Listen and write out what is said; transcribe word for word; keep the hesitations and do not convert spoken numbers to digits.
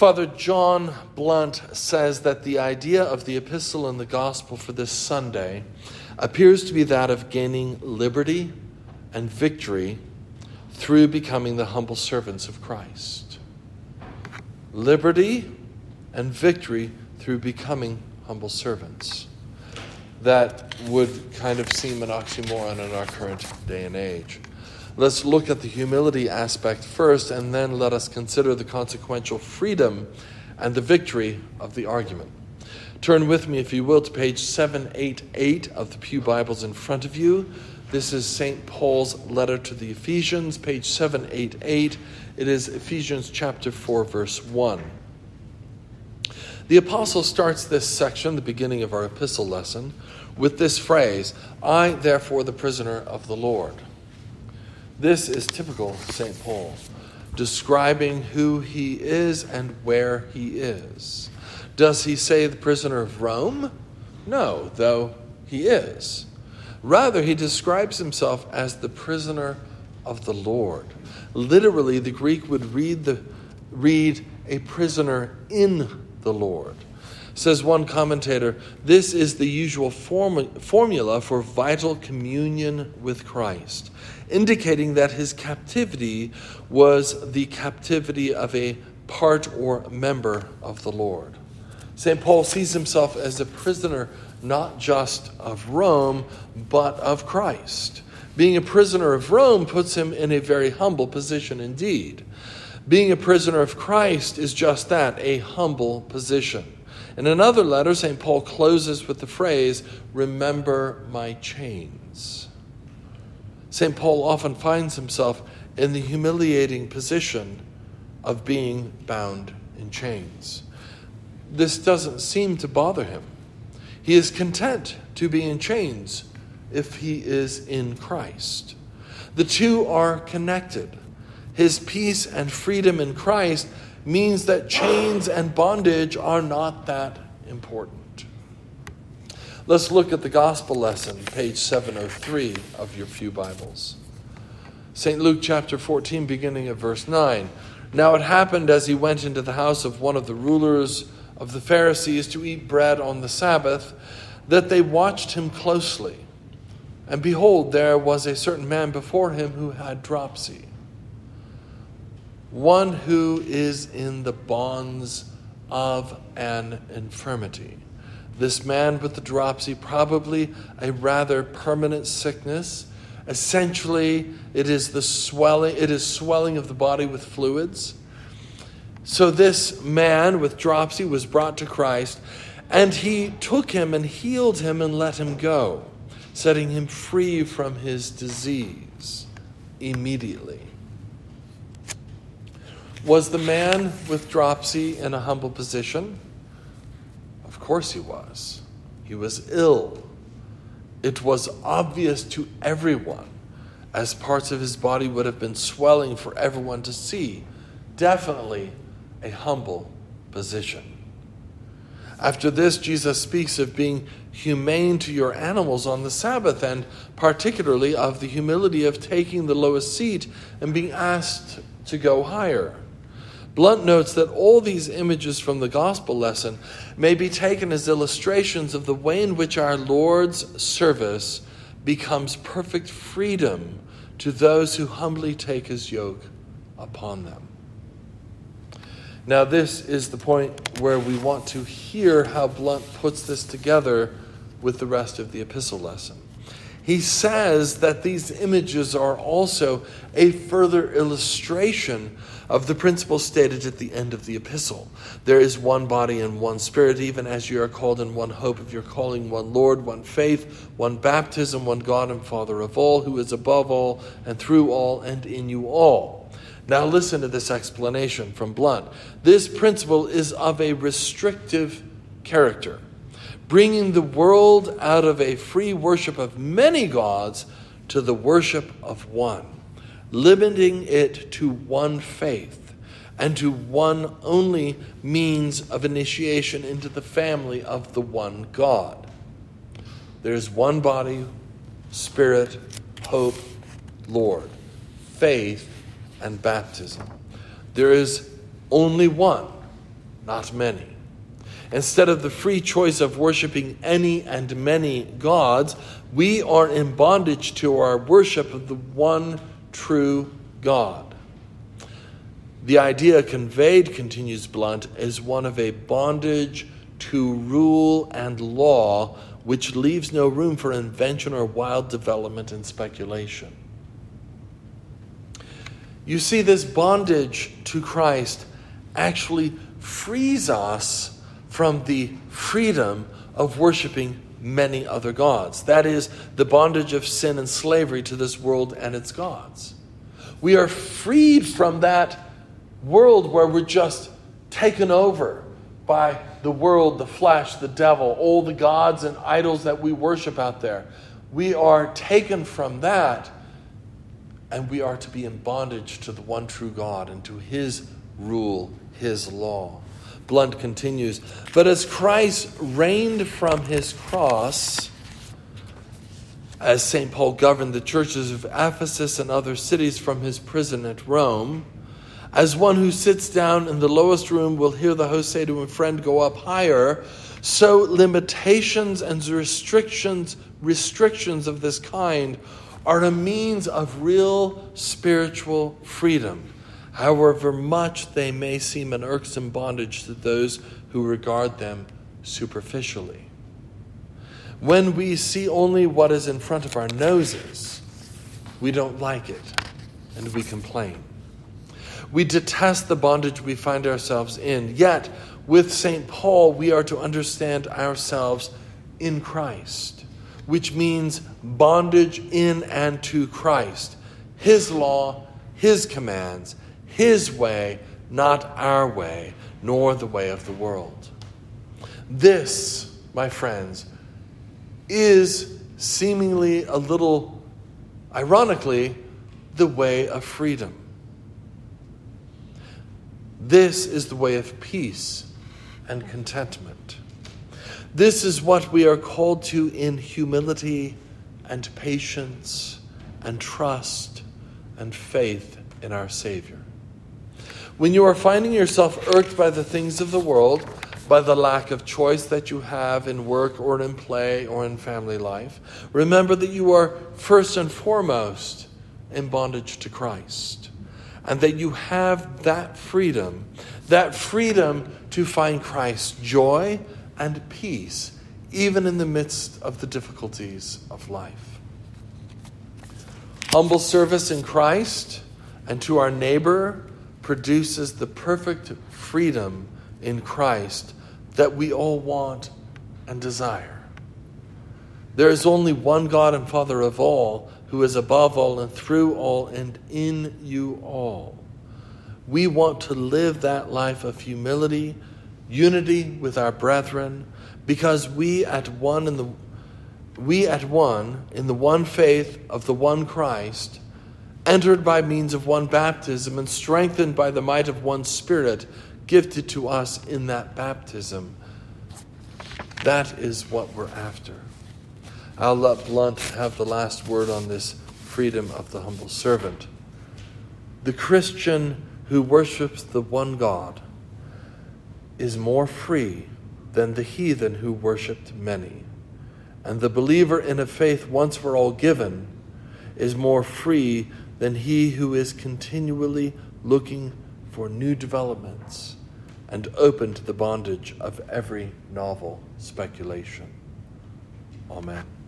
Father John Blunt says that the idea of the epistle and the gospel for this Sunday appears to be that of gaining liberty and victory through becoming the humble servants of Christ. Liberty and victory through becoming humble servants. That would kind of seem an oxymoron in our current day and age. Let's look at the humility aspect first, and then let us consider the consequential freedom and the victory of the argument. Turn with me, if you will, to page seven eighty-eight of the Pew Bibles in front of you. This is Saint Paul's letter to the Ephesians, page seven eighty-eight. It is Ephesians chapter four, verse one. The apostle starts this section, the beginning of our epistle lesson, with this phrase, "I, therefore, the prisoner of the Lord." This is typical Saint Paul, describing who he is and where he is. Does he say the prisoner of Rome? No, though he is. Rather, he describes himself as the prisoner of the Lord. Literally, the Greek would read the read a prisoner in the Lord. Says one commentator, this is the usual form, formula for vital communion with Christ, indicating that his captivity was the captivity of a part or member of the Lord. Saint Paul sees himself as a prisoner not just of Rome, but of Christ. Being a prisoner of Rome puts him in a very humble position indeed. Being a prisoner of Christ is just that, a humble position. In another letter, Saint Paul closes with the phrase, "Remember my chains." Saint Paul often finds himself in the humiliating position of being bound in chains. This doesn't seem to bother him. He is content to be in chains if he is in Christ. The two are connected. His peace and freedom in Christ means that chains and bondage are not that important. Let's look at the gospel lesson, page seven oh three of your Pew Bibles. Saint Luke chapter fourteen, beginning at verse nine. Now it happened as he went into the house of one of the rulers of the Pharisees to eat bread on the Sabbath, that they watched him closely. And behold, there was a certain man before him who had dropsy, one who is in the bonds of an infirmity. This man with the dropsy, probably a rather permanent sickness. Essentially, it is the swelling, it is swelling of the body with fluids. So this man with dropsy was brought to Christ, and he took him and healed him and let him go, setting him free from his disease immediately. Was the man with dropsy in a humble position? Of course he was. He was ill. It was obvious to everyone, as parts of his body would have been swelling for everyone to see. Definitely a humble position. After this, Jesus speaks of being humane to your animals on the Sabbath, and particularly of the humility of taking the lowest seat and being asked to go higher. Blunt notes that all these images from the gospel lesson may be taken as illustrations of the way in which our Lord's service becomes perfect freedom to those who humbly take his yoke upon them. Now, this is the point where we want to hear how Blunt puts this together with the rest of the epistle lesson. He says that these images are also a further illustration of the principle stated at the end of the epistle. There is one body and one spirit, even as you are called in one hope of your calling, one Lord, one faith, one baptism, one God and Father of all, who is above all and through all and in you all. Now listen to this explanation from Blunt. This principle is of a restrictive character, bringing the world out of a free worship of many gods to the worship of one, limiting it to one faith and to one only means of initiation into the family of the one God. There's one body, spirit, hope, Lord, faith, and baptism. There is only one, not many. Instead of the free choice of worshiping any and many gods, we are in bondage to our worship of the one true God. The idea conveyed, continues Blunt, is one of a bondage to rule and law which leaves no room for invention or wild development and speculation. You see, this bondage to Christ actually frees us from the freedom of worshiping many other gods. That is, the bondage of sin and slavery to this world and its gods. We are freed from that world where we're just taken over by the world, the flesh, the devil, all the gods and idols that we worship out there. We are taken from that, and we are to be in bondage to the one true God and to his rule, his law. Blunt continues, but as Christ reigned from his cross, as Saint Paul governed the churches of Ephesus and other cities from his prison at Rome, as one who sits down in the lowest room will hear the host say to a friend, go up higher, so limitations and restrictions, restrictions of this kind are a means of real spiritual freedom, however much they may seem an irksome bondage to those who regard them superficially. When we see only what is in front of our noses, we don't like it, and we complain. We detest the bondage we find ourselves in, yet with Saint Paul we are to understand ourselves in Christ, which means bondage in and to Christ, his law, his commands, his way, not our way, nor the way of the world. This, my friends, is seemingly a little, ironically, the way of freedom. This is the way of peace and contentment. This is what we are called to in humility and patience and trust and faith in our Savior. When you are finding yourself irked by the things of the world, by the lack of choice that you have in work or in play or in family life, remember that you are first and foremost in bondage to Christ, and that you have that freedom, that freedom to find Christ's joy and peace, even in the midst of the difficulties of life. Humble service in Christ and to our neighbor produces the perfect freedom in Christ that we all want and desire. There is only one God and Father of all, who is above all and through all and in you all. We want to live that life of humility, unity with our brethren, because we at one in the we at one in the one faith of the one Christ, entered by means of one baptism and strengthened by the might of one Spirit gifted to us in that baptism. That is what we're after. I'll let Blunt have the last word on this freedom of the humble servant. The Christian who worships the one God is more free than the heathen who worshipped many. And the believer in a faith once for all given is more free than he who is continually looking for new developments and open to the bondage of every novel speculation. Amen.